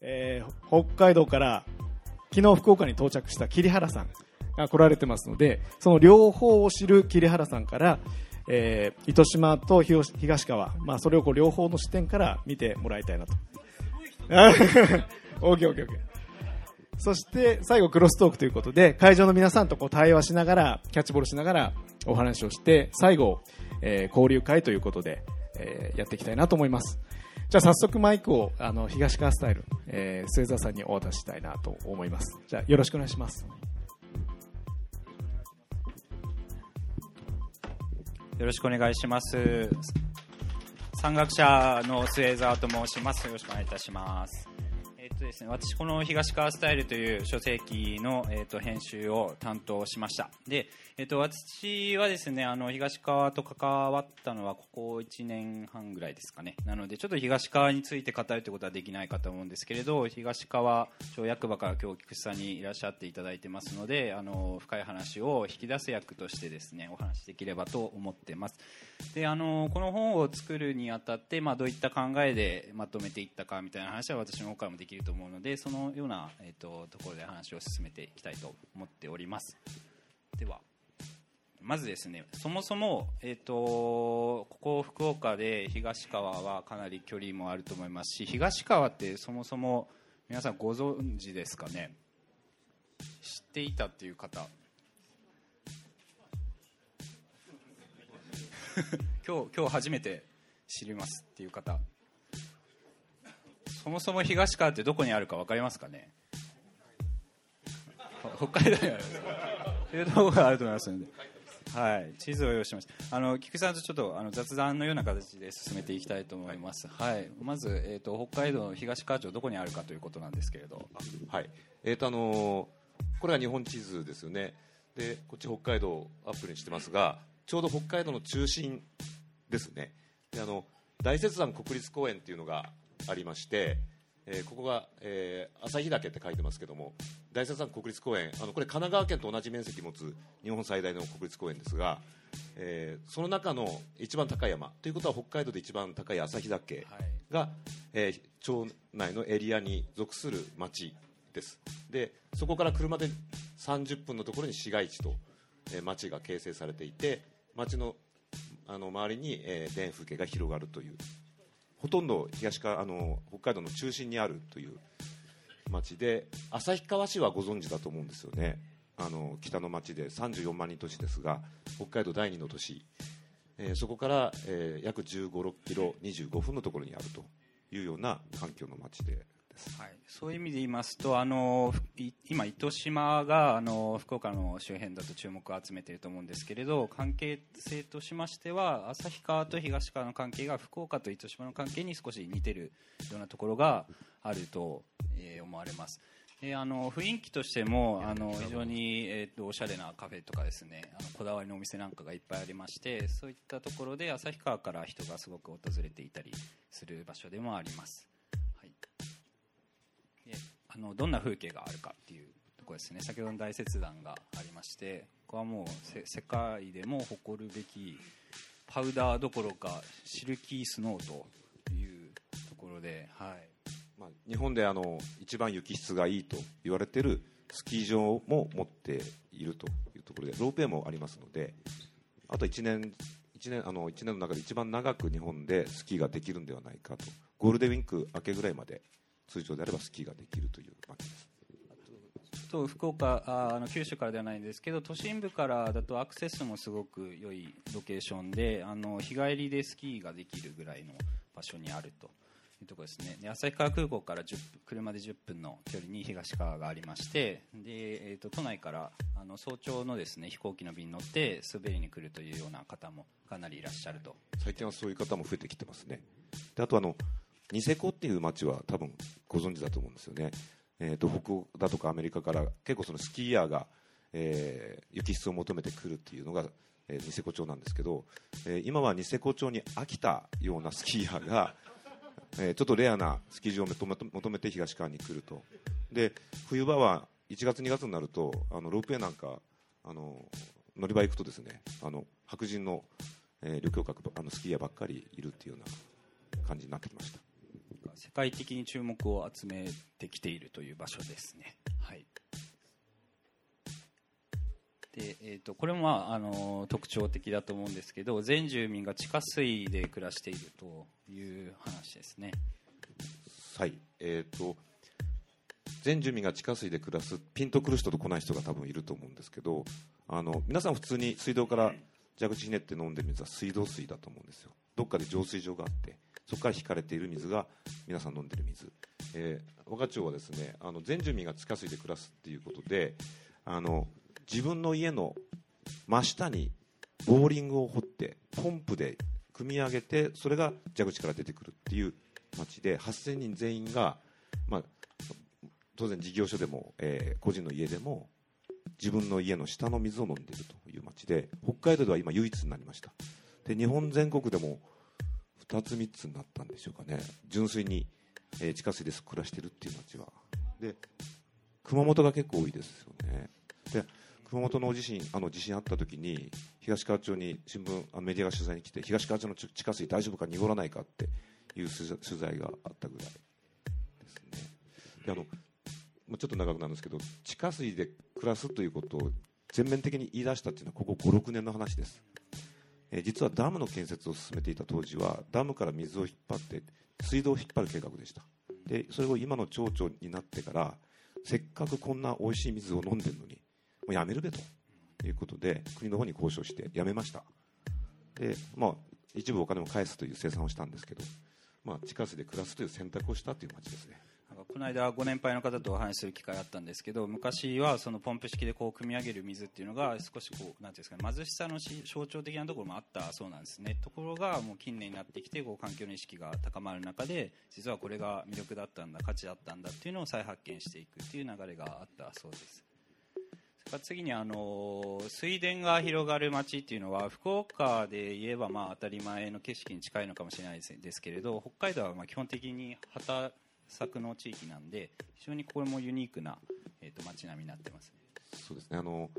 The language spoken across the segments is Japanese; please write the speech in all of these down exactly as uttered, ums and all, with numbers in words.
えー、北海道から昨日福岡に到着した桐原さんが来られてますので、その両方を知る桐原さんから、えー、糸島と東川、まあ、それをこう両方の視点から見てもらいたいなと。オーケーオーケーオーケー。そして最後クロストークということで、会場の皆さんとこう対話しながらキャッチボールしながらお話をして、最後、えー、交流会ということで、えー、やっていきたいなと思います。じゃあ早速マイクをあの東川スタイル、えー、末澤さんにお渡ししたいなと思います。じゃあよろしくお願いします。よろしくお願いします。山岳社の末澤と申します。よろしくお願いいたします。えっとですね、私この東川スタイルという書籍の、えっと、編集を担当しました。で、えっと、私はですねあの東川と関わったのはここいちねんはんぐらいですかね。なのでちょっと東川について語るということはできないかと思うんですけれど、東川町役場から今日菊池さんにいらっしゃっていただいてますので、あの深い話を引き出す役としてですねお話しできればと思ってます。で、あのこの本を作るにあたって、まあ、どういった考えでまとめていったかみたいな話は私の方からもできると思うので、そのような、えー、と, ところで話を進めていきたいと思っております。ではまずですね、そもそも、えー、とここ福岡で東川はかなり距離もあると思いますし、東川ってそもそも皆さんご存知ですかね。知っていたっていう方今日、今日初めて知りますっていう方、そもそも東川ってどこにあるか分かりますかね。北海道にあるというところがあると思いますので、はい、地図を用意しました。あの菊さんとちょっとあの雑談のような形で進めていきたいと思います、はい。まず、えー、と北海道の東川町どこにあるかということなんですけれど、はい、えーとあのー、これは日本地図ですよね。でこっち北海道をアップにしてますが、ちょうど北海道の中心ですね。であの大雪山国立公園というのがありまして、えー、ここが、えー、旭岳って書いてますけども、大雪山国立公園、あのこれ神奈川県と同じ面積持つ日本最大の国立公園ですが、えー、その中の一番高い山ということは、北海道で一番高い旭岳が、はい、えー、町内のエリアに属する町です。でそこから車でさんじゅっぷんのところに市街地と、えー、町が形成されていて、町 の, あの周りに、えー、田園風景が広がるという、ほとんど東かあの北海道の中心にあるという町で、旭川市はご存知だと思うんですよね。あの北の町でさんじゅうよんまんにん都市ですが、北海道だいにの都市、えー、そこから、えー、約じゅうご、ろっキロにじゅうごふんのところにあるというような環境の町で、はい、そういう意味で言いますと、あの今糸島があの福岡の周辺だと注目を集めていると思うんですけれど、関係性としましては旭川と東川の関係が福岡と糸島の関係に少し似ているようなところがあると、えー、思われます。であの雰囲気としてもあの非常に、えー、とおしゃれなカフェとかですね、あのこだわりのお店なんかがいっぱいありまして、そういったところで旭川から人がすごく訪れていたりする場所でもあります。あのどんな風景があるかっていうところですね。先ほどの大雪山がありまして、ここはもう世界でも誇るべきパウダーどころかシルキースノーというところで、はい、まあ、日本であの一番雪質がいいと言われているスキー場も持っているというところで、ロープウェイもありますので、あといちねん、いちねん、あのいちねんの中で一番長く日本でスキーができるのではないかと。ゴールデンウィーク明けぐらいまで通常であればスキーができるというわけです。あと福岡、あの九州からではないんですけど、都心部からだとアクセスもすごく良いロケーションで、あの日帰りでスキーができるぐらいの場所にあるというところですね。で旭川空港からじゅっぷん、車でじゅっぷんの距離に東川がありまして、で、えー、と都内からあの早朝のですね飛行機の便に乗って滑りに来るというような方もかなりいらっしゃると。最近はそういう方も増えてきてますね。であとあのニセコっていう街は多分ご存知だと思うんですよね、えー、と北欧だとかアメリカから結構そのスキーヤーが、えー、雪質を求めてくるっていうのが、えー、ニセコ町なんですけど、えー、今はニセコ町に飽きたようなスキーヤーが、えー、ちょっとレアなスキー場を求めて東川に来ると。で冬場はいちがつにがつになるとあのロープウェイなんかあの乗り場行くとですね、あの白人の、えー、旅行客あのスキーヤーばっかりいるっていうような感じになってきました。世界的に注目を集めてきているという場所ですね。はい。で、えー、とこれも、まあ、あの特徴的だと思うんですけど、全住民が地下水で暮らしているという話ですね。はい、えー、と全住民が地下水で暮らす、ピンとくる人と来ない人が多分いると思うんですけど、あの皆さん普通に水道から蛇口ひねって飲んでる水は水道水だと思うんですよ。どっかで浄水場があって、そこから引かれている水が皆さん飲んでる水、えー、和賀町はですね、あの全住民が地下水で暮らすっていうことで、あの自分の家の真下にボーリングを掘ってポンプで組み上げて、それが蛇口から出てくるっていう町で、はっせんにん全員が、まあ、当然事業所でも、えー、個人の家でも自分の家の下の水を飲んでいるという町で、北海道では今唯一になりました。で、日本全国でもふたつみっつになったんでしょうかね、純粋に、えー、地下水で暮らしているっていう町は。で、熊本が結構多いですよね。で、熊本の地震、あの地震あった時に東川町に新聞、あのメディアが取材に来て、東川町の地下水大丈夫か、濁らないかっていう取材があったぐらいですね。で、あのもうちょっと長くなるんですけど、地下水で暮らすということを全面的に言い出したっていうのはここ ご,ろく 年の話です。えー、実はダムの建設を進めていた当時は、ダムから水を引っ張って水道を引っ張る計画でした。で、それを今の町長になってから、せっかくこんな美味しい水を飲んでるのにもうやめるべということで、国の方に交渉してやめました。で、まあ、一部お金を返すという清算をしたんですけど、まあ、地下水で暮らすという選択をしたという町ですね。この間ご年配の方とお話しする機会あったんですけど、昔はそのポンプ式でこう組み上げる水っていうのが少しこう、なんていうんですかね、貧しさの象徴的なところもあったそうなんですね。ところがもう近年になってきて、こう環境の意識が高まる中で、実はこれが魅力だったんだ、価値だったんだっていうのを再発見していくっていう流れがあったそうです。次に、あの水田が広がる町っていうのは、福岡で言えばまあ当たり前の景色に近いのかもしれないですけれど、北海道はまあ基本的に畑作の地域なんで、非常にこれもユニークな、えー、と町並みになってますね。そうですね、あの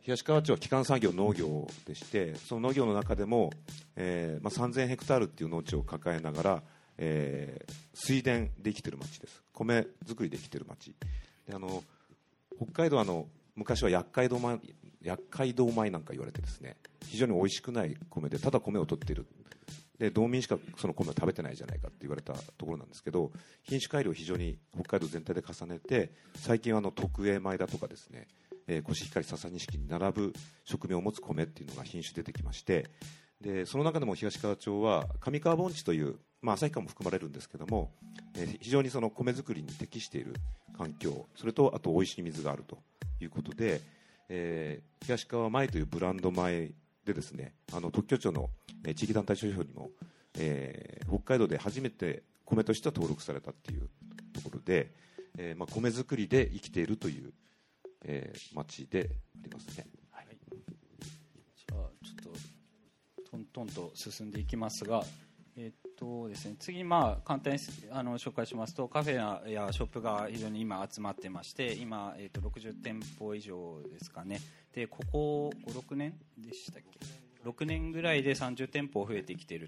東川町は基幹産業農業でして、その農業の中でも、えーまあ、さんぜんヘクタールっていう農地を抱えながら、えー、水田で生きてる町です。米作りで生きてる町で、あの北海道はあの昔は厄介米、厄介道米なんか言われてですね、非常に美味しくない米で、ただ米を取っている、で道民しかその米を食べてないじゃないかって言われたところなんですけど、品種改良を非常に北海道全体で重ねて、最近はあの特栄米だとかですね、えー、コシヒカリ、ササニシキに並ぶ食味を持つ米っていうのが品種出てきまして、でその中でも東川町は上川盆地という、まあ、旭川も含まれるんですけども、えー、非常にその米作りに適している環境、それとあと美味しい水があるということで、えー、東川米というブランド米でですね、あの特許庁の地域団体商標にも、えー、北海道で初めて米としては登録されたっていうところで、えーまあ、米作りで生きているという、えー、町でありますね。はい、じゃあちょっとトントンと進んでいきますが、えーとですね、次、まあ、簡単にあの紹介しますと、カフェやショップが非常に今集まってまして、今、えー、とろくじゅってんぽ以上ですかね。でここ ご,ろくねんでしたっけ、ろくねんぐらいでさんじゅってんぽ増えてきている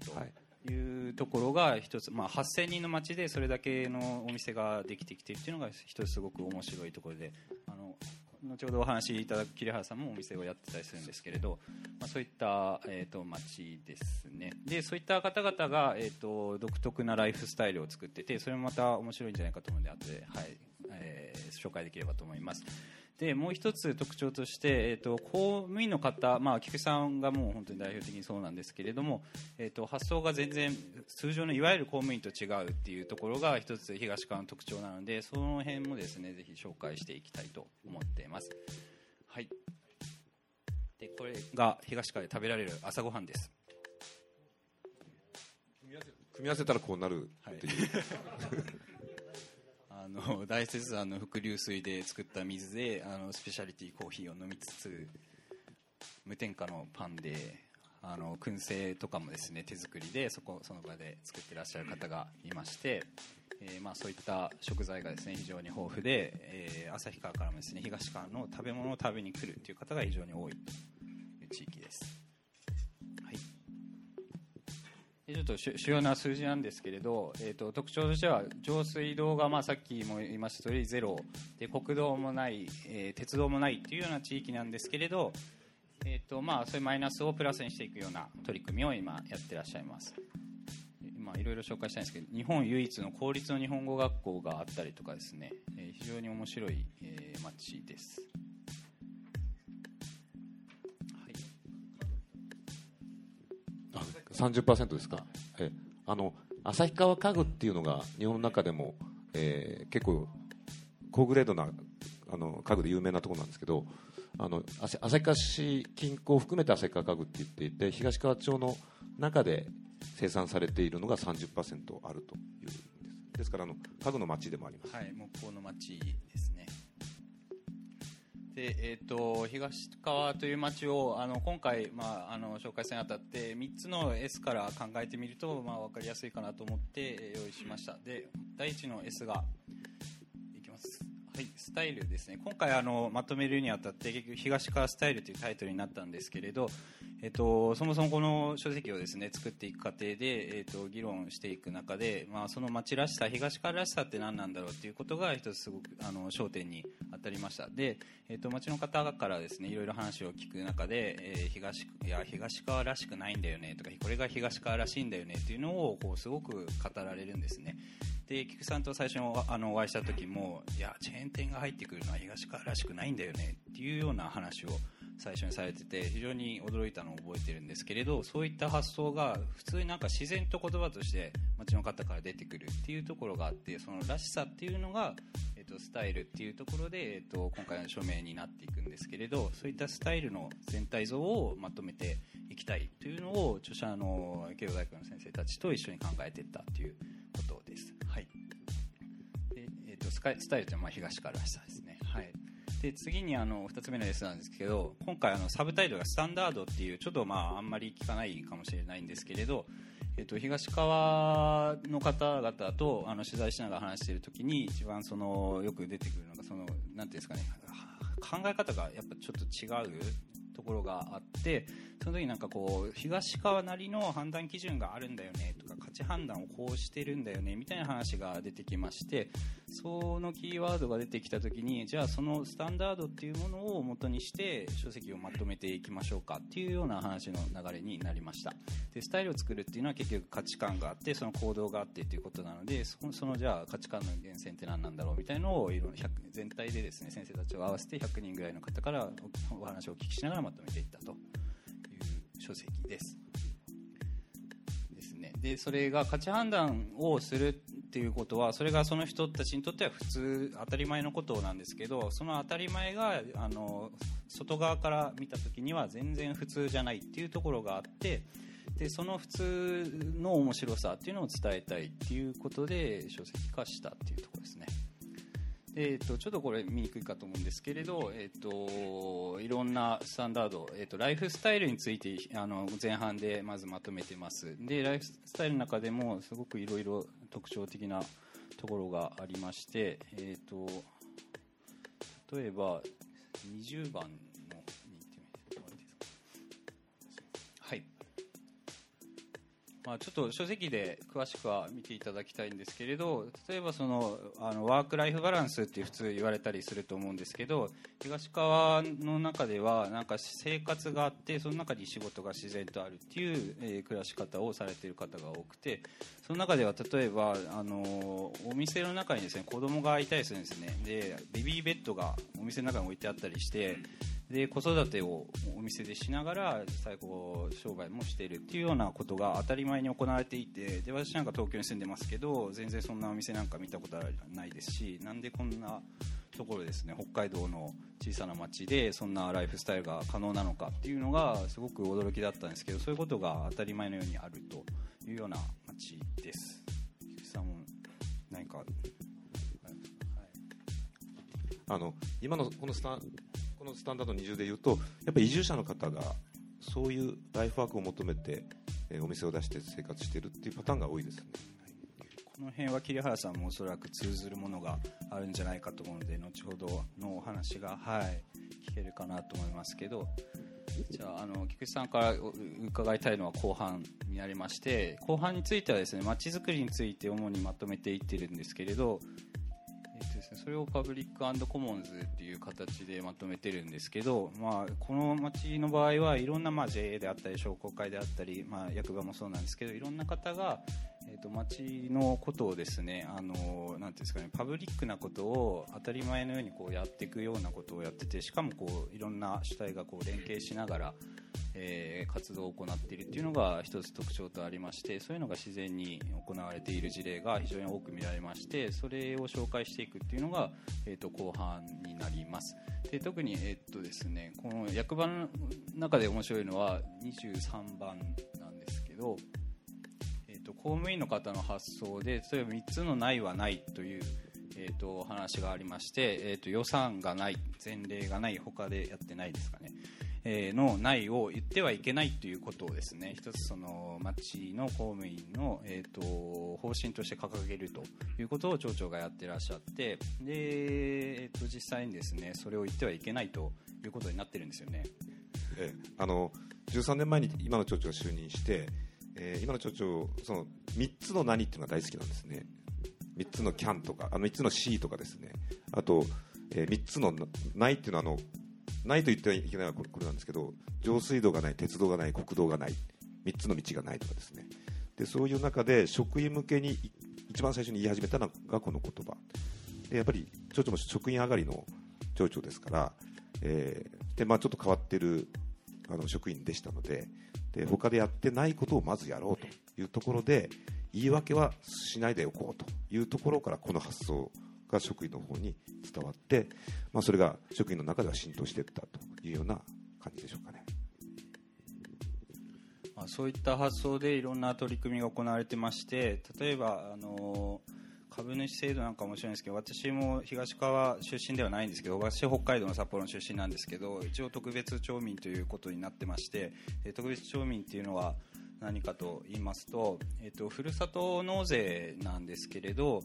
というところが一つ、まあ、はっせんにんの町でそれだけのお店ができてきているというのが一つすごく面白いところで、あの後ほどお話しいただく桐原さんもお店をやってたりするんですけれど、まあ、そういった、えー、と町ですね。でそういった方々が、えー、と独特なライフスタイルを作ってて、それもまた面白いんじゃないかと思うので、後で、はい、えー、紹介できればと思います。でもう一つ特徴として、えー、と公務員の方、まあ、菊池さんがもう本当に代表的にそうなんですけれども、えー、と発想が全然通常のいわゆる公務員と違うっていうところが一つ東川の特徴なので、その辺もですね、ぜひ紹介していきたいと思っています。はい、でこれが東川で食べられる朝ごはんです。組み合わせ、組み合わせたらこうなるっていう、はいあの大雪山の伏流水で作った水で、あのスペシャリティコーヒーを飲みつつ、無添加のパンで、あの燻製とかもですね手作りで そ, こその場で作ってらっしゃる方がいまして、えーまあ、そういった食材がですね非常に豊富で、えー、旭川からもですね東川の食べ物を食べに来るという方が非常に多いという地域です。ちょっと主要な数字なんですけれど、えー、と特徴としては上水道がまあさっきも言いました通りゼロで、国道もない、えー、鉄道もないというような地域なんですけれど、えーとまあ、そういうマイナスをプラスにしていくような取り組みを今やってらっしゃいます。まあ、いろいろ紹介したいんですけど、日本唯一の公立の日本語学校があったりとかですね、えー、非常に面白い、えー、町です。さんじゅっパーセント ですか。えあの旭川家具っていうのが日本の中でも、えー、結構高グレードなあの家具で有名なところなんですけど、あの旭川市近郊を含めて旭川家具って言っていて、東川町の中で生産されているのが さんじゅっパーセント あるというんです。ですからあの家具の町でもあります。はい、木工の町ですね。でえー、と東川という町をあの今回、まあ、あの紹介するにあたってみっつの S から考えてみると、まあ、分かりやすいかなと思って用意しました。でだいいちの S がいきます、はい、スタイルですね。今回あのまとめるにあたって結局東川スタイルというタイトルになったんですけれど、えー、とそもそもこの書籍をですね作っていく過程で、えー、と議論していく中で、まあ、その町らしさ、東川らしさって何なんだろうということが一つすごくあの焦点に当たりました。で、えー、と町の方からですねいろいろ話を聞く中で、えー、東いや東川らしくないんだよねとか、これが東川らしいんだよねというのをこうすごく語られるんですね。で菊さんと最初のあのお会いした時も、いやチェーン店が入ってくるのは東川らしくないんだよねっていうような話を最初にされてて、非常に驚いたのを覚えてるんですけれど、そういった発想が普通になんか自然と言葉として街の方から出てくるっていうところがあって、そのらしさっていうのが、えっと、スタイルっていうところで、えっと、今回の署名になっていくんですけれど、そういったスタイルの全体像をまとめていきたいというのを著者の慶応大学の先生たちと一緒に考えていったということです。はい。で、えっと、スタイルというのは東かららしさですね。はい。で次にあのふたつめの S なんですけど、今回あのサブタイトルがスタンダードっていう、ちょっとまああんまり聞かないかもしれないんですけれど、えっと、東川の方々とあの取材しながら話しているときに一番そのよく出てくるのが、そのなんていうんですかね、考え方がやっぱちょっと違うところがあって、その時なんかこう東川なりの判断基準があるんだよねとか、価値判断をこうしてるんだよねみたいな話が出てきまして、そのキーワードが出てきた時に、じゃあそのスタンダードっていうものを元にして書籍をまとめていきましょうかっていうような話の流れになりました。でスタイルを作るっていうのは結局価値観があって、その行動があってということなので、その、そのじゃあ価値観の源泉って何なんだろうみたいなのをいろんな全体でですね、先生たちを合わせてひゃくにんぐらいの方からお話をお聞きしながらまとめていったという書籍です。ですね。で、それが価値判断をするっていうことは、それがその人たちにとっては普通当たり前のことなんですけど、その当たり前があの外側から見た時には全然普通じゃないっていうところがあって、でその普通の面白さっていうのを伝えたいっていうことで書籍化したっていうところですね。えー、とちょっとこれ見にくいかと思うんですけれど、えー、といろんなスタンダード、えー、とライフスタイルについてあの前半でまずまとめてます。でライフスタイルの中でもすごくいろいろ特徴的なところがありまして、えー、と例えばにじゅうばんのはい、まあ、ちょっと書籍で詳しくは見ていただきたいんですけれど、例えばそのあのワークライフバランスって普通言われたりすると思うんですけど、東川の中ではなんか生活があって、その中に仕事が自然とあるっていう、えー、暮らし方をされている方が多くて、その中では例えばあのお店の中にですね子供がいたりするんですね。でベビーベッドがお店の中に置いてあったりして、で子育てをお店でしながら最後商売もしているっていうようなことが当たり前に行われていて、で私なんか東京に住んでますけど、全然そんなお店なんか見たことはないですし、なんでこんなところですね、北海道の小さな町でそんなライフスタイルが可能なのかっていうのがすごく驚きだったんですけど、そういうことが当たり前のようにあるというような町です。菊池さんも何か、はい、あの今のこのスタこのスタンダードにじゅうでいうと、やっぱり移住者の方がそういうライフワークを求めて、えー、お店を出して生活しているっていうパターンが多いですね。この辺は桐原さんもおそらく通ずるものがあるんじゃないかと思うので、後ほどのお話が、はい、聞けるかなと思いますけど、じゃあ、あの菊池さんから伺いたいのは後半になりまして、後半についてはですね、まちづくりについて主にまとめていってるんですけれど、えっとですね、それをパブリック&コモンズっていう形でまとめてるんですけど、まあ、この町の場合はいろんな、まあ ジェーエー であったり商工会であったり、まあ、役場もそうなんですけど、いろんな方が、えっと、町のことをですね、あの、なんていうんですかね、パブリックなことを当たり前のようにこうやっていくようなことをやってて、しかもこういろんな主体がこう連携しながら、えー、活動を行っているっていうのが一つ特徴とありまして、そういうのが自然に行われている事例が非常に多く見られまして、それを紹介していくっていうのが、えー、と後半になります。で、特に、えーとですね、この役場の中で面白いのはにじゅうさんばんなんですけど、えー、と公務員の方の発想で、例えばみっつのないはないという、えー、と話がありまして、えー、と予算がない、前例がない、他でやってないですかねのないを言ってはいけないということをですね、一つその町の公務員の、えー、と方針として掲げるということを町長がやってらっしゃって、で、えー、と実際にですね、それを言ってはいけないということになってるんですよね。えあのじゅうさんねんまえに今の町長が就任して、えー、今の町長、そのみっつの何っていうのが大好きなんですね。みっつのキャンとか、あのみっつの シー とかですね、あと、えー、みっつのないっていうのは、あのないと言ってはいけないのはこれなんですけど、上水道がない、鉄道がない、国道がない、みっつの道がないとかですね。で、そういう中で職員向けに一番最初に言い始めたのがこの言葉で、やっぱり町長も職員上がりの町長ですから、えーでまあ、ちょっと変わってるあの職員でしたので、で他でやってないことをまずやろうというところで、言い訳はしないでおこうというところから、この発想が職員の方に伝わって、まあ、それが職員の中では浸透していったというような感じでしょうかね。まあ、そういった発想でいろんな取り組みが行われてまして、例えばあの株主制度なんか面白いんですけど、私も東川出身ではないんですけど、私北海道の札幌の出身なんですけど、一応特別町民ということになってまして、特別町民っていうのは何かと言いますと、えっと、ふるさと納税なんですけれど、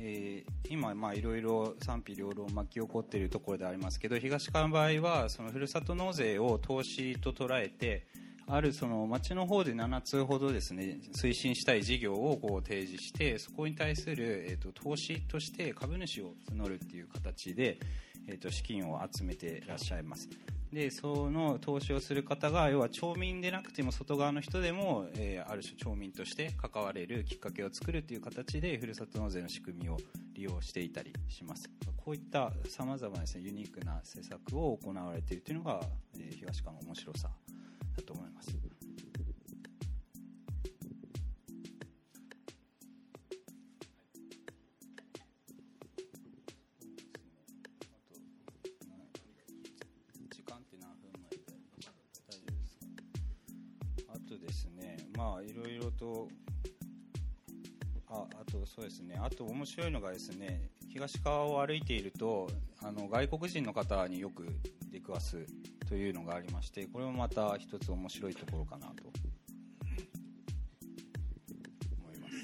えー、今まあいろいろ賛否両論巻き起こっているところでありますけど、東川の場合はそのふるさと納税を投資と捉えて、あるその町の方でななつほどですね、推進したい事業をこう提示して、そこに対する、えっと、投資として株主を募るっていう形で、えっと、資金を集めていらっしゃいます。で、その投資をする方が、要は町民でなくても外側の人でも、えー、ある種町民として関われるきっかけを作るという形で、ふるさと納税の仕組みを利用していたりします。こういったさまざまなですね、ユニークな施策を行われているというのが、えー、東川の面白さだと思います。そうですね、あと面白いのがですね、東川を歩いていると、あの外国人の方によく出くわすというのがありまして、これもまた一つ面白いところかなと思います。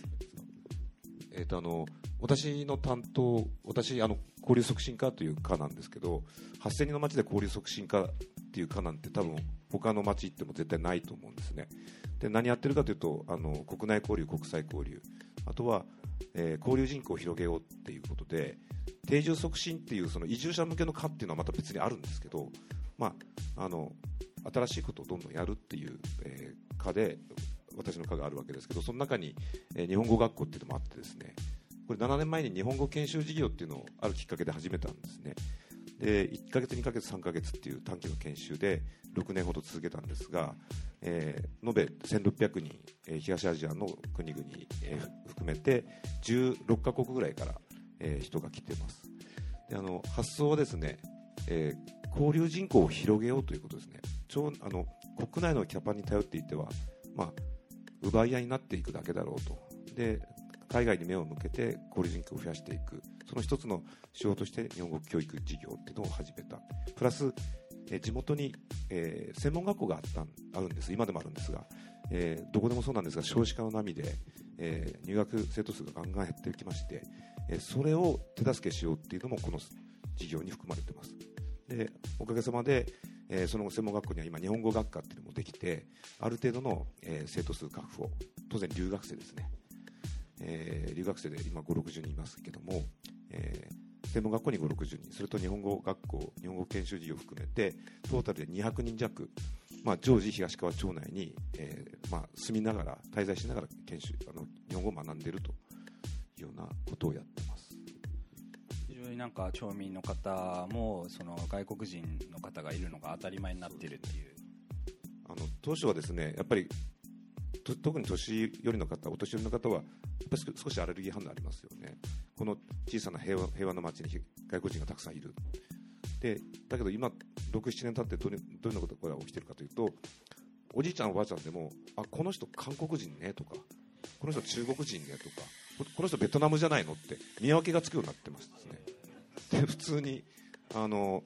えーとあの私の担当、私あの交流促進課という課なんですけど、はっせんにんの町で交流促進課っていう課なんて多分他の町行っても絶対ないと思うんですね。で、何やってるかというと、あの国内交流、国際交流、あとは、えー、交流人口を広げようっていうことで、定住促進っていうその移住者向けの課っていうのはまた別にあるんですけど、まあ、あの新しいことをどんどんやるっていう、えー、課で、私の課があるわけですけど、その中に、えー、日本語学校っていうのもあってですね、これななねんまえに日本語研修事業っていうのをあるきっかけで始めたんですね。で、いっかげつにかげつさんかげつっていう短期の研修でろくねんほど続けたんですが、えー、延べせんろっぴゃくにん、えー、東アジアの国々、えー、含めてじゅうろっかこくぐらいから、えー、人が来てます。で、あの発想はですね、えー、交流人口を広げようということですね。ちょうあの国内のキャパに頼っていては、まあ、奪い合いになっていくだけだろうと。で、海外に目を向けて交流人口を増やしていく、その一つの手法として日本語教育事業っていうのを始めた。プラス、え地元に、えー、専門学校があったあるんです。今でもあるんですが、えー、どこでもそうなんですが、少子化の波で、えー、入学生徒数がガンガン減ってきまして、えー、それを手助けしようっていうのもこの事業に含まれてます。で、おかげさまで、えー、その後専門学校には今日本語学科っていうのもできて、ある程度の、えー、生徒数確保、当然留学生ですね、えー、留学生で今ごじゅう、ろくじゅうにんいますけども、えー、専門学校にごじゅう、ろくじゅうにん、それと日本語学校、日本語研修事業を含めてトータルでにひゃくにんじゃく、まあ、常時東川町内に、えーまあ、住みながら滞在しながら研修あの日本語を学んでいるというようなことをやってます。非常になんか町民の方もその外国人の方がいるのが当たり前になっているっていう。あの当初はですね、やっぱりと特に年寄りの方、お年寄りの方はやっぱり少しアレルギー反応ありますよね。この小さな平和、平和の町に外国人がたくさんいる。でだけど今ろく、ななねん経ってどういうようなことが起きているかというと、おじいちゃんおばあちゃんでも、あ、この人韓国人ねとか、この人中国人ねとか、この人ベトナムじゃないのって見分けがつくようになってますね。で普通にあの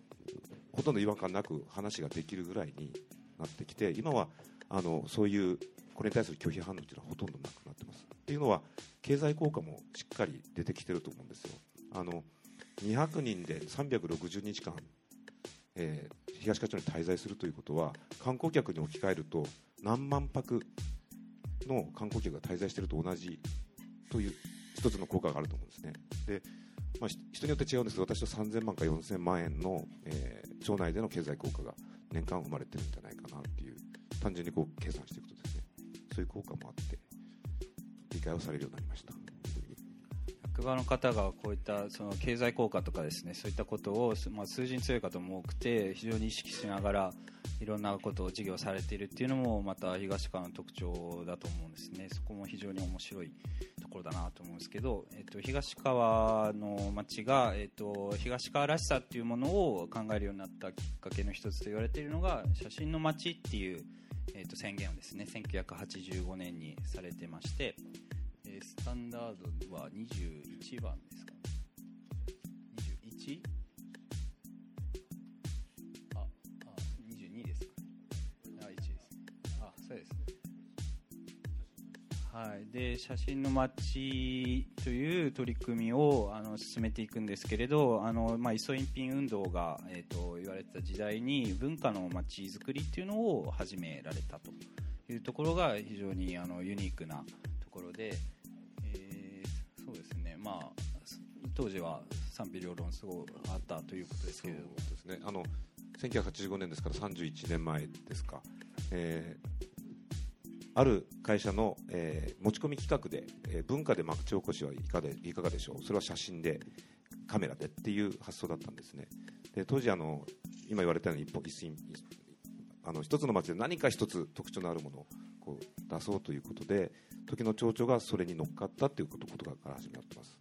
ほとんど違和感なく話ができるぐらいになってきて、今はあのそういうこれに対する拒否反応というのはほとんどなくなってます。っていうのは経済効果もしっかり出てきてると思うんですよ。あのにひゃくにんでさんびゃくろくじゅうにちかん、えー、東川町に滞在するということは、観光客に置き換えると何万泊の観光客が滞在していると同じという一つの効果があると思うんですね。で、まあ、人によって違うんですけど、私はさんぜんまんかよんせんまんえんの、えー、町内での経済効果が年間生まれてるんじゃないかなっていう、単純にこう計算していくとですね、そういう効果もあって理解をされるようになりました。役場の方がこういったその経済効果とかですね、そういったことを、まあ、数字に強い方も多くて非常に意識しながらいろんなことを事業されているっていうのもまた東川の特徴だと思うんですね。そこも非常に面白いところだなと思うんですけど、えっと、東川の町が、えっと、東川らしさっていうものを考えるようになったきっかけの一つと言われているのが写真の町っていう、えっと、宣言をですねせんきゅうひゃくはちじゅうごねんにされてまして、スタンダードはにじゅういちばんですかね。にじゅういち? あ、あ、にじゅうにですかね。あ、いちですね。あ、そうですね。はい。で、写真の街という取り組みをあの進めていくんですけれど、あの、まあ、イソインピン運動が、えーと、言われてた時代に文化の街づくりっていうのを始められたというところが非常にあのユニークなところで、えー、そうですね、まあ、当時は賛否両論すごくあったということですけれども、そうですね、あのせんきゅうひゃくはちじゅうごねんですからさんじゅういちねんまえですか、えー、ある会社の、えー、持ち込み企画で、えー、文化で町おこしはいかで、いかがでしょう、それは写真でカメラでっていう発想だったんですね。で当時あの今言われたように一本一線あの一つの町で何か一つ特徴のあるものをこう出そうということで、時の町長がそれに乗っかったということから始まってます。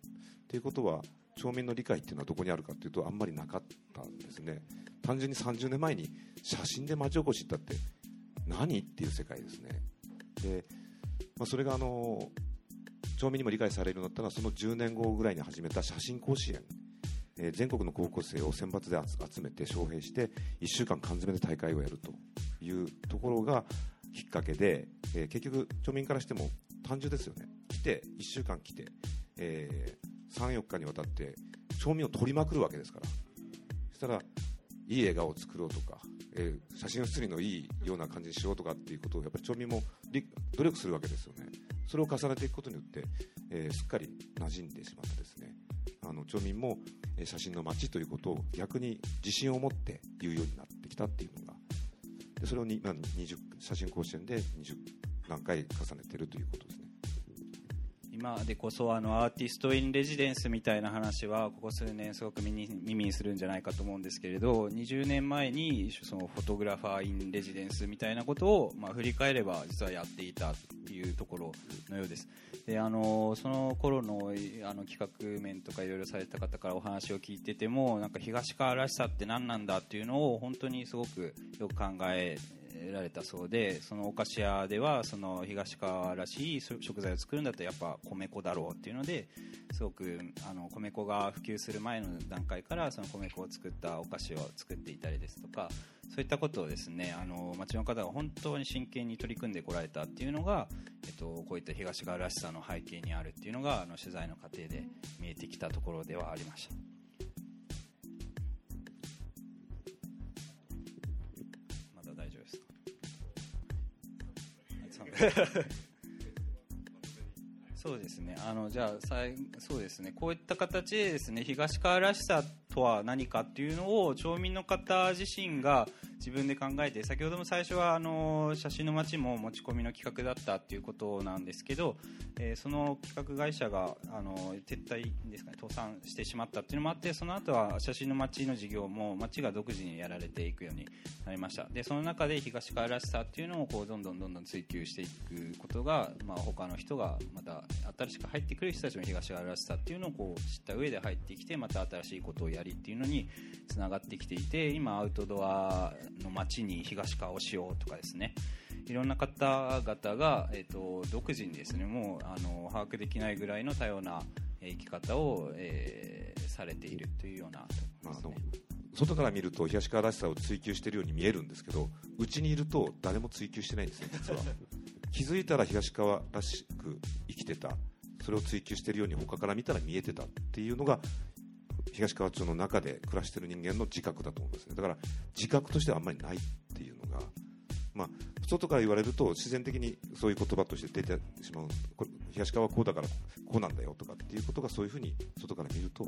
ということは町民の理解っていうのはどこにあるかというと、あんまりなかったんですね。単純にさんじゅうねんまえに写真で町おこしだって何っていう世界ですね。で、まあ、それがあの町民にも理解されるようになったのはそのじゅうねんごぐらいに始めた写真甲子園、えー、全国の高校生を選抜で集めて招聘していっしゅうかん缶詰で大会をやるというところがきっかけで、えー、結局町民からしても単純ですよね。来ていっしゅうかん来て、えー、さん、よっかにわたって町民を撮りまくるわけですから、そしたらいい笑顔を作ろうとか、えー、写真写りのいいような感じにしようとかっていうことをやっぱり町民も努力するわけですよね。それを重ねていくことによって、えー、すっかり馴染んでしまってですね、あの町民も写真の街ということを逆に自信を持って言うようになってきたっていうのが、でそれをに、まあ、にじゅう写真甲子園でにじゅうなんかい重ねてるということですね。今でこそあのアーティストインレジデンスみたいな話はここ数年すごく耳にするんじゃないかと思うんですけれど、にじゅうねんまえにそのフォトグラファーインレジデンスみたいなことを、まあ、振り返れば実はやっていたっていうところのようです。であのその頃のあの企画面とかいろいろされた方からお話を聞いてても、なんか東川らしさって何なんだっていうのを本当にすごくよく考えられたそうで、そのお菓子屋ではその東川らしい食材を作るんだったらやっぱ米粉だろうっていうので、すごくあの米粉が普及する前の段階からその米粉を作ったお菓子を作っていたりですとか、そういったことをですね、あの町の方が本当に真剣に取り組んでこられたっていうのが、えっと、こういった東川らしさの背景にあるっていうのがあの取材の過程で見えてきたところではありました。そうですね、あのじゃあそうですね、こういった形でですね、東川らしさとは何かっていうのを町民の方自身が自分で考えて、先ほども最初はあの写真の街も持ち込みの企画だったっていうことなんですけど、えー、その企画会社があの撤退ですかね、倒産してしまったっていうのもあって、その後は写真の街の事業も町が独自にやられていくようになりました。でその中で東川らしさっていうのをこうどんどんどんどん追求していくことが、まあ、他の人がまた新しく入ってくる人たちの東川らしさっていうのをこう知った上で入ってきて、また新しいことをやりっていうのにつながってきていて、今アウトドアの街に東川をしようとかですね、いろんな方々が、えー、と独自にですね、もうあの把握できないぐらいの多様な生き方を、えー、されているというようなところですね。外から見ると東川らしさを追求しているように見えるんですけど、うちにいると誰も追求してないんですよ実は気づいたら東川らしく生きてた、それを追求しているように他から見たら見えてたっていうのが東川町の中で暮らしている人間の自覚だと思うんですね。だから自覚としてはあんまりないっていうのが、まあ、外から言われると自然的にそういう言葉として出てしまう、これ東川はこうだからこうなんだよとかっていうことが、そういうふうに外から見ると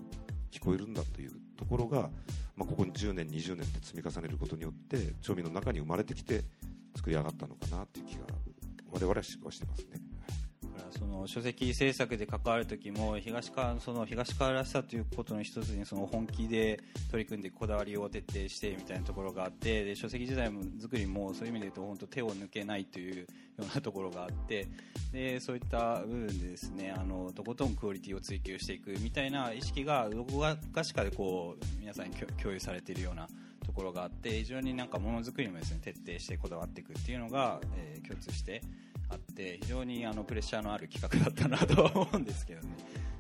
聞こえるんだというところが、まあ、ここにじゅうねんにじゅうねんって積み重ねることによって町民の中に生まれてきて作り上がったのかなという気が我々はしてますね。その書籍制作で関わる時も東川、その東川らしさということの一つにその本気で取り組んでこだわりを徹底してみたいなところがあって、で書籍自体も作りもそういう意味で言うと本当手を抜けないというようなところがあって、でそういった部分でですね、あのとことんクオリティを追求していくみたいな意識がどこかしかでこう皆さんに共有されているようなところがあって、非常になんかものづくりもですね徹底してこだわっていくっていうのが、えー、共通してあって、非常にあのプレッシャーのある企画だったなとは思うんですけどね。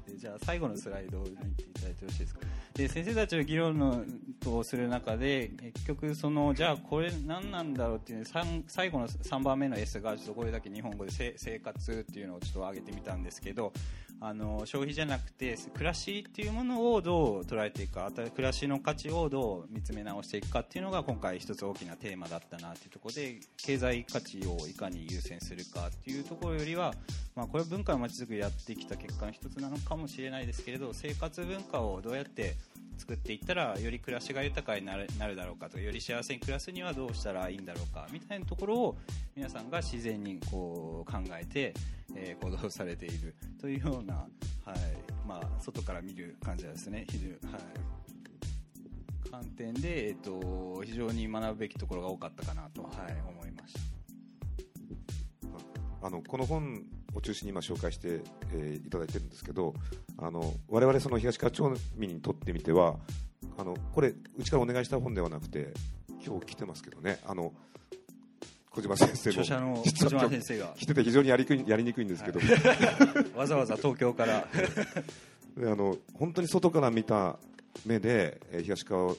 でじゃあ最後のスライドを見ていただいてよろしいですか。で先生たちの議論のとする中で、結局そのじゃあこれ何なんだろうっていう最後のさんばんめの S がちょっとこれだけ日本語で生活っていうのをちょっと挙げてみたんですけど、あの消費じゃなくて暮らしっていうものをどう捉えていくか、暮らしの価値をどう見つめ直していくかっていうのが今回一つ大きなテーマだったなっていうところで、経済価値をいかに優先するかっていうところよりは、まあ、これは文化のまちづくりやってきた結果の一つなのかもしれないですけれど、生活文化をどうやって作っていったらより暮らしが豊かになるだろうかとか、より幸せに暮らすにはどうしたらいいんだろうかみたいなところを皆さんが自然にこう考えて、えー、行動されているというような、はいまあ、外から見る感じですね、非常、はい、観点で、えー、と非常に学ぶべきところが多かったかなと、はい、思いました。あのこの本を中心に今紹介して、えー、いただいてるんですけど、あの我々その東川町民にとってみては、あのこれうちからお願いした本ではなくて今日来てますけどね、あの小島先生の著者の小島先生が来てて非常にやりくいやりにくいんですけど、はい、わざわざ東京からであの本当に外から見た目で東川を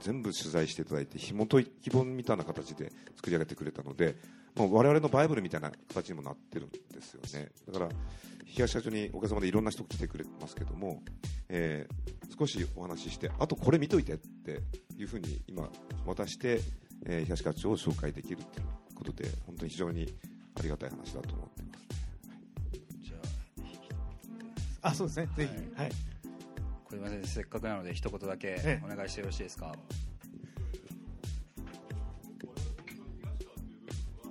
全部取材していただいて、紐解き本みたいな形で作り上げてくれたので、もう我々のバイブルみたいな形にもなってるんですよね。だから東川町におかげさまでいろんな人来てくれますけども、えー、少しお話しして、あとこれ見といてっていうふうに今渡して、えー、東川町を紹介できるということで、本当に非常にありがたい話だと思っています。じゃあ、あ、そうですね、はい、ぜひ、はい、小島先生、せっかくなので一言だけお願いしてよろしいですか。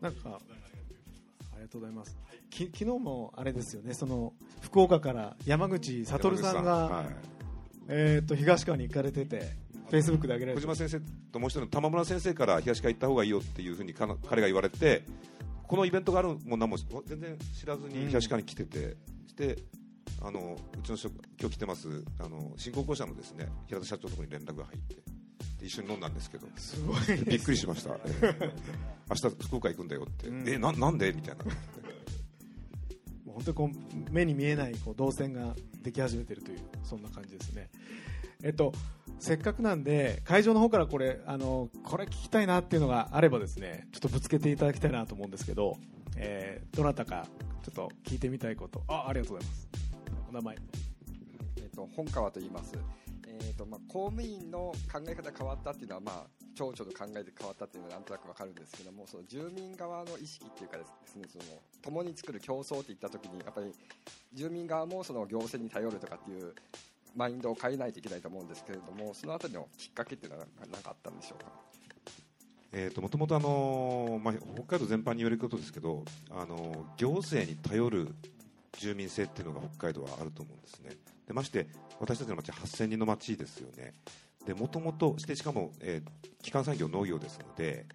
なんかありがとうございます。き昨日もあれですよね、その福岡から山口悟さんが、はい、えー、と東川に行かれてて、フェイスブックで上げられて、小島先生ともう一人の玉村先生から東川行った方がいいよっていうふうに彼が言われて、このイベントがあるもんなも全然知らずに東川に来てて、してあのうちの今日来てますあの新興公社のですね平田社長のところに連絡が入って、って一緒に飲んだんですけど、すごいびっくりしました、えー、明日福岡行くんだよって、うん、え な, なんでみたいな本当にこう目に見えないこう動線ができ始めてるという、そんな感じですね。えっと、せっかくなんで会場の方からこれ、あのこれ聞きたいなっていうのがあればですね、ちょっとぶつけていただきたいなと思うんですけど、えー、どなたかちょっと聞いてみたいこと、あ、ありがとうございます。お名前、えっと、本川と言います。えーとまあ、公務員の考え方変わったっていうのは、まあ、町長の考えで変わったっていうのはなんとなくわかるんですけども、その住民側の意識っていうかですね、その共に作る競争っていった時にやっぱり住民側もその行政に頼るとかっていうマインドを変えないといけないと思うんですけれども、そのあたりのきっかけっていうのは何かあったんでしょうか。えーと、もともとあの、まあ、北海道全般に言えることですけど、あの行政に頼る住民性っていうのが北海道はあると思うんですね。でまして私たちの町ははっせんにんの町ですよね。でもともとしてしかも、えー、基幹産業農業ですので、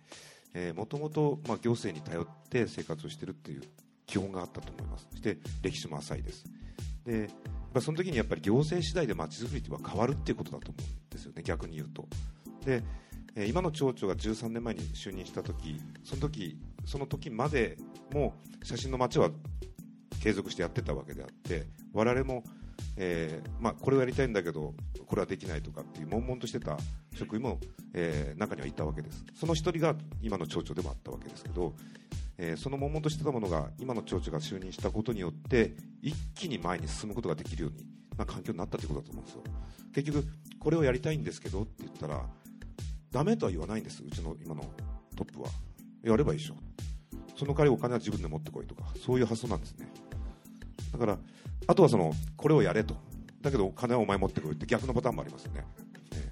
えー、もともと、まあ、行政に頼って生活をしているっていう基本があったと思います。そして歴史も浅いです。でやっぱその時にやっぱり行政次第で町づくりは変わるっていうことだと思うんですよね、逆に言うと。で今の町長がじゅうさんねんまえに就任した時、その時その時までも写真の町は継続してやってたわけであって、我々も、えーまあ、これをやりたいんだけどこれはできないとかっていう悶々としてた職員も、えー、中にはいたわけです。その一人が今の町長でもあったわけですけど、えー、その悶々としてたものが今の町長が就任したことによって一気に前に進むことができるような環境になったということだと思うんですよ。結局これをやりたいんですけどって言ったらダメとは言わないんです。うちの今のトップはやればいいでしょ、その代わりお金は自分で持ってこいとか、そういう発想なんですね。だからあとはそのこれをやれと、だけどお金はお前持ってこいって逆のパターンもありますね、え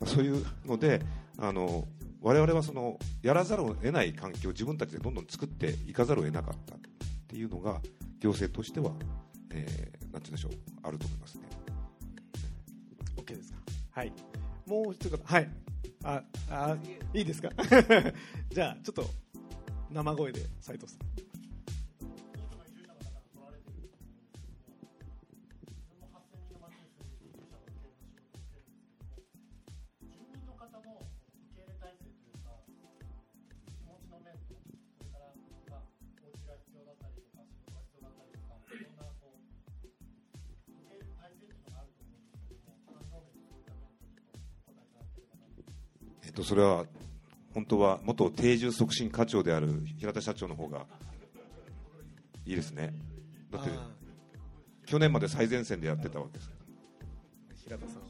ー、そういうのであの我々はそのやらざるを得ない環境を自分たちでどんどん作っていかざるを得なかったっていうのが行政としては、えー、なんて言うんでしょう、あると思いますね。 OK ですか。はい、もう一方、はい、ああいいですかじゃあちょっと生声で斉藤さん。それは本当は元定住促進課長である平田社長の方がいいですね。だって去年まで最前線でやってたわけです。平田さん。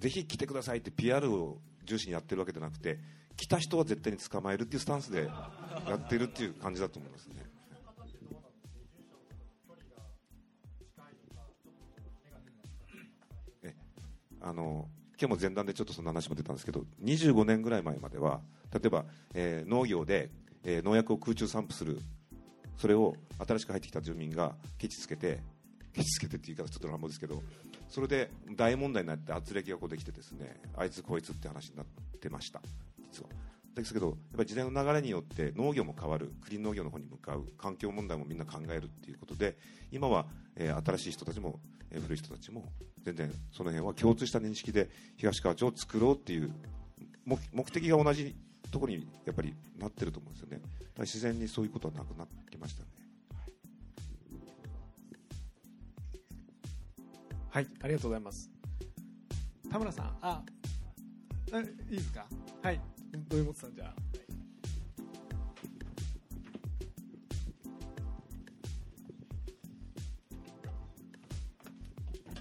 ぜひ来てくださいって ピーアール を重視にやってるわけじゃなくて、来た人は絶対に捕まえるっていうスタンスでやってるっていう感じだと思いますね。えあの今日も前段でちょっとそんな話も出たんですけど、にじゅうごねんぐらい前までは例えば、えー、農業で、えー、農薬を空中散布する、それを新しく入ってきた住民がケチつけてケチつけてっていう言い方ちょっと乱暴ですけど、それで大問題になって圧力がこうできてですね、あいつこいつって話になってました。実はですけど、やっぱり時代の流れによって農業も変わる、クリーン農業の方に向かう、環境問題もみんな考えるっていうことで、今は、えー、新しい人たちも、えー、古い人たちも全然その辺は共通した認識で東川町を作ろうっていう目, 目的が同じところにやっぱりなってると思うんですよね。自然にそういうことはなくなってきましたね。はい、はい、ありがとうございます。田村さん、あいいですか。はい、どういうもつさん、じゃあ、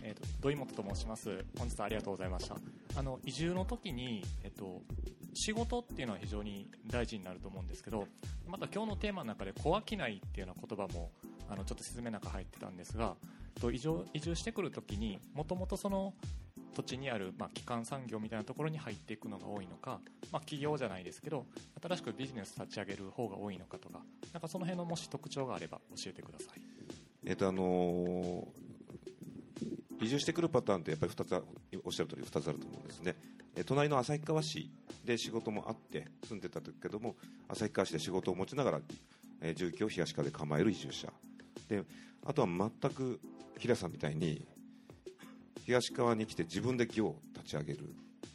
えーと、どいもとと申します。本日はありがとうございました。あの移住の時に、えっと、仕事っていうのは非常に大事になると思うんですけど、また今日のテーマの中で小商いっていうような言葉もあのちょっと説明の中入ってたんですが、と 移住、移住してくる時にもともとその土地にある、まあ、基幹産業みたいなところに入っていくのが多いのか、まあ、企業じゃないですけど新しくビジネス立ち上げる方が多いのかとか、なんかその辺のもし特徴があれば教えてください。えっとあのー移住してくるパターンってやっぱりふたつ、おっしゃる通りふたつあると思うんですね。え隣の旭川市で仕事もあって住んでたけども、旭川市で仕事を持ちながら、え住居を東川で構える移住者で、あとは全く平さんみたいに東川に来て自分で業を立ち上げる、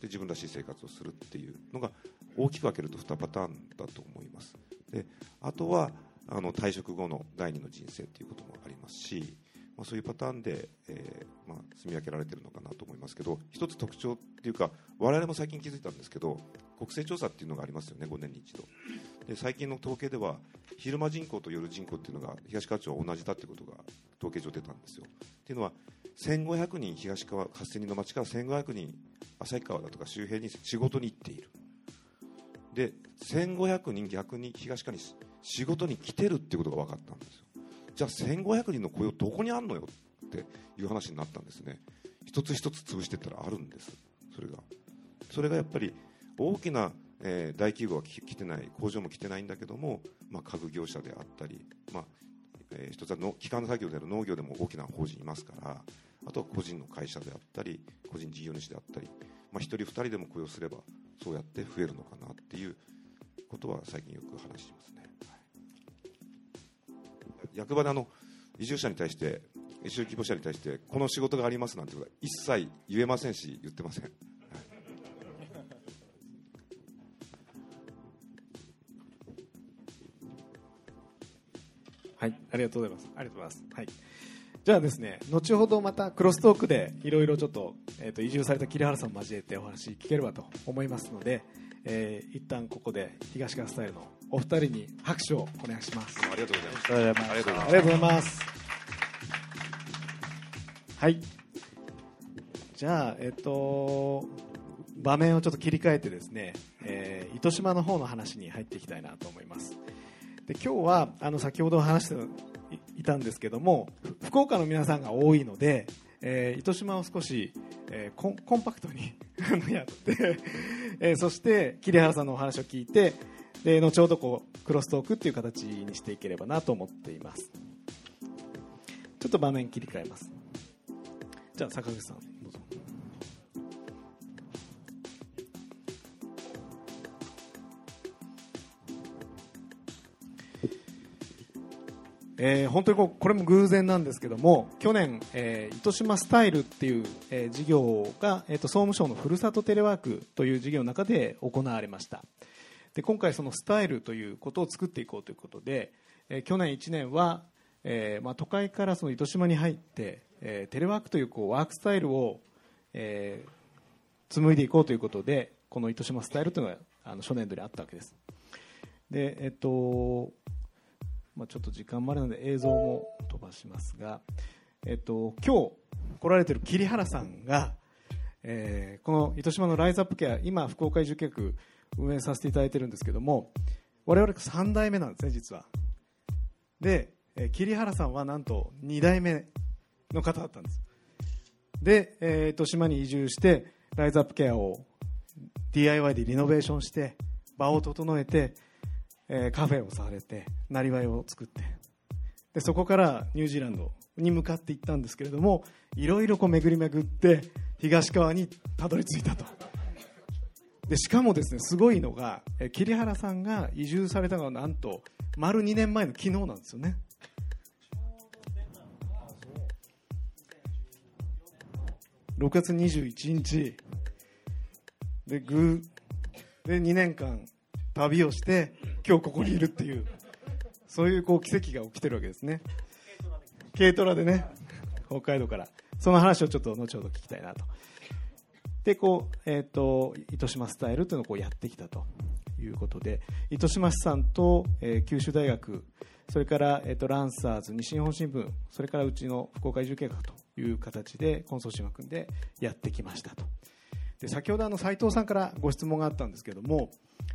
で自分らしい生活をするっていうのが大きく分けるとにパターンだと思います。であとはあの退職後の第二の人生ということもありますし、まあ、そういうパターンで、えーまあ、住み分けられているのかなと思いますけど、一つ特徴っていうか我々も最近気づいたんですけど、国勢調査っていうのがありますよね。ごねんに一度で、最近の統計では昼間人口と夜人口っていうのが東川町は同じだっていうことが統計上出たんですよ。っていうのはせんごひゃくにん、東川はっせんにんの町からせんごひゃくにん旭川だとか周辺に仕事に行っている。でせんごひゃくにん逆に東川に仕事に来てるっていうことが分かったんですよ。じゃあせんごひゃくにんの雇用どこにあんのよっていう話になったんですね。一つ一つ潰していったらあるんです。それがそれがやっぱり大きな、えー、大企業は来てない、工場も来てないんだけども、まあ、家具業者であったり、まあえー、一つはの基幹作業である農業でも大きな法人いますから、あとは個人の会社であったり個人事業主であったり、まあ、一人二人でも雇用すればそうやって増えるのかなっていうことは最近よく話してますね。役場であの移住者に対して、移住希望者に対してこの仕事がありますなんてことは一切言えませんし、言ってません。はい、ありがとうございます。ありがとうございます。はい。じゃあですね、後ほどまたクロストークでいろいろちょっと、えっと移住された桐原さんを交えてお話聞ければと思いますので、えー、一旦ここで東川スタイルのお二人に拍手をお願いします。ありがとうございます。ありがとうございます。はい。じゃあ、えっと、場面をちょっと切り替えてですね、えー、糸島の方の話に入っていきたいなと思います。で今日はあの先ほど話していたんですけども、福岡の皆さんが多いので、えー、糸島を少し、えー、コン、コンパクトにやって、えー、そして桐原さんのお話を聞いて、で後ほどこうクロストークっていう形にしていければなと思っています。ちょっと場面切り替えます。じゃあ坂口さんどうぞ。えー、本当に こ, これも偶然なんですけども、去年、えー、糸島スタイルっていう、えー、事業が、えー、と総務省のふるさとテレワークという事業の中で行われました。で今回そのスタイルということを作っていこうということで、えー、去年いちねんは、えーまあ、都会からその糸島に入って、えー、テレワークとい う, こうワークスタイルを、えー、紡いでいこうということで、この糸島スタイルというのがあの初年度にあったわけです。でえっ、ー、とまあ、ちょっと時間もあるので映像も飛ばしますが、えっと、今日来られている桐原さんが、えー、この糸島のライズアップケア、今福岡移住計画運営させていただいているんですけども、我々さんだいめなんですね実は。で、えー、桐原さんはなんとにだいめの方だったんです。で、えー、糸島に移住してライズアップケアを ディーアイワイ でリノベーションして場を整えて、えー、カフェをされてなりわいを作って、でそこからニュージーランドに向かっていったんですけれども、いろいろこう巡り巡って東川にたどり着いたと。でしかもですね、すごいのが桐原さんが移住されたのはなんと丸にねんまえの昨日なんですよね。ろくがつにじゅういちにちでぐでにねんかん旅をして今日ここにいるっていう、そうい う, こう奇跡が起きてるわけですね。軽トラでね、北海道から。その話をちょっと後ほど聞きたいなと。でこう、えー、と糸島スタイルというのをこうやってきたということで、糸島市さんと、えー、九州大学、それから、えー、とランサーズ、西日本新聞、それからうちの福岡移住計画という形でコンソーシウム組んでやってきましたと。で先ほどあの斉藤さんからご質問があったんですけども、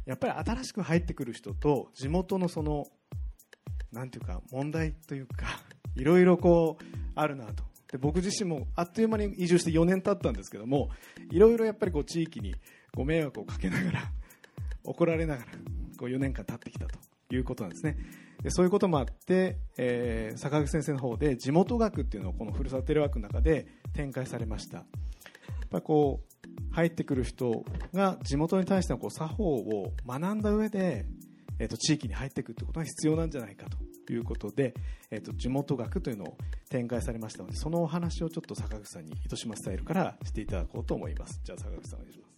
やっぱり新しく入ってくる人と地元のそのなんていうか問題というかいろいろこうあるなと。で僕自身もあっという間に移住してよねん経ったんですけども、いろいろやっぱりこう地域にご迷惑をかけながら怒られながらこうよねんかん経ってきたということなんですね。でそういうこともあって、えー、坂口先生の方で地元学っていうのをこのふるさとテレワークの中で展開されました。やっぱこう入ってくる人が地元に対してのこう作法を学んだ上で、えー、と地域に入ってくるってことが必要なんじゃないかということで、えー、と地元学というのを展開されましたので、そのお話をちょっと坂口さんに糸島スタイルからしていただこうと思います。じゃあ坂口さんお願いします。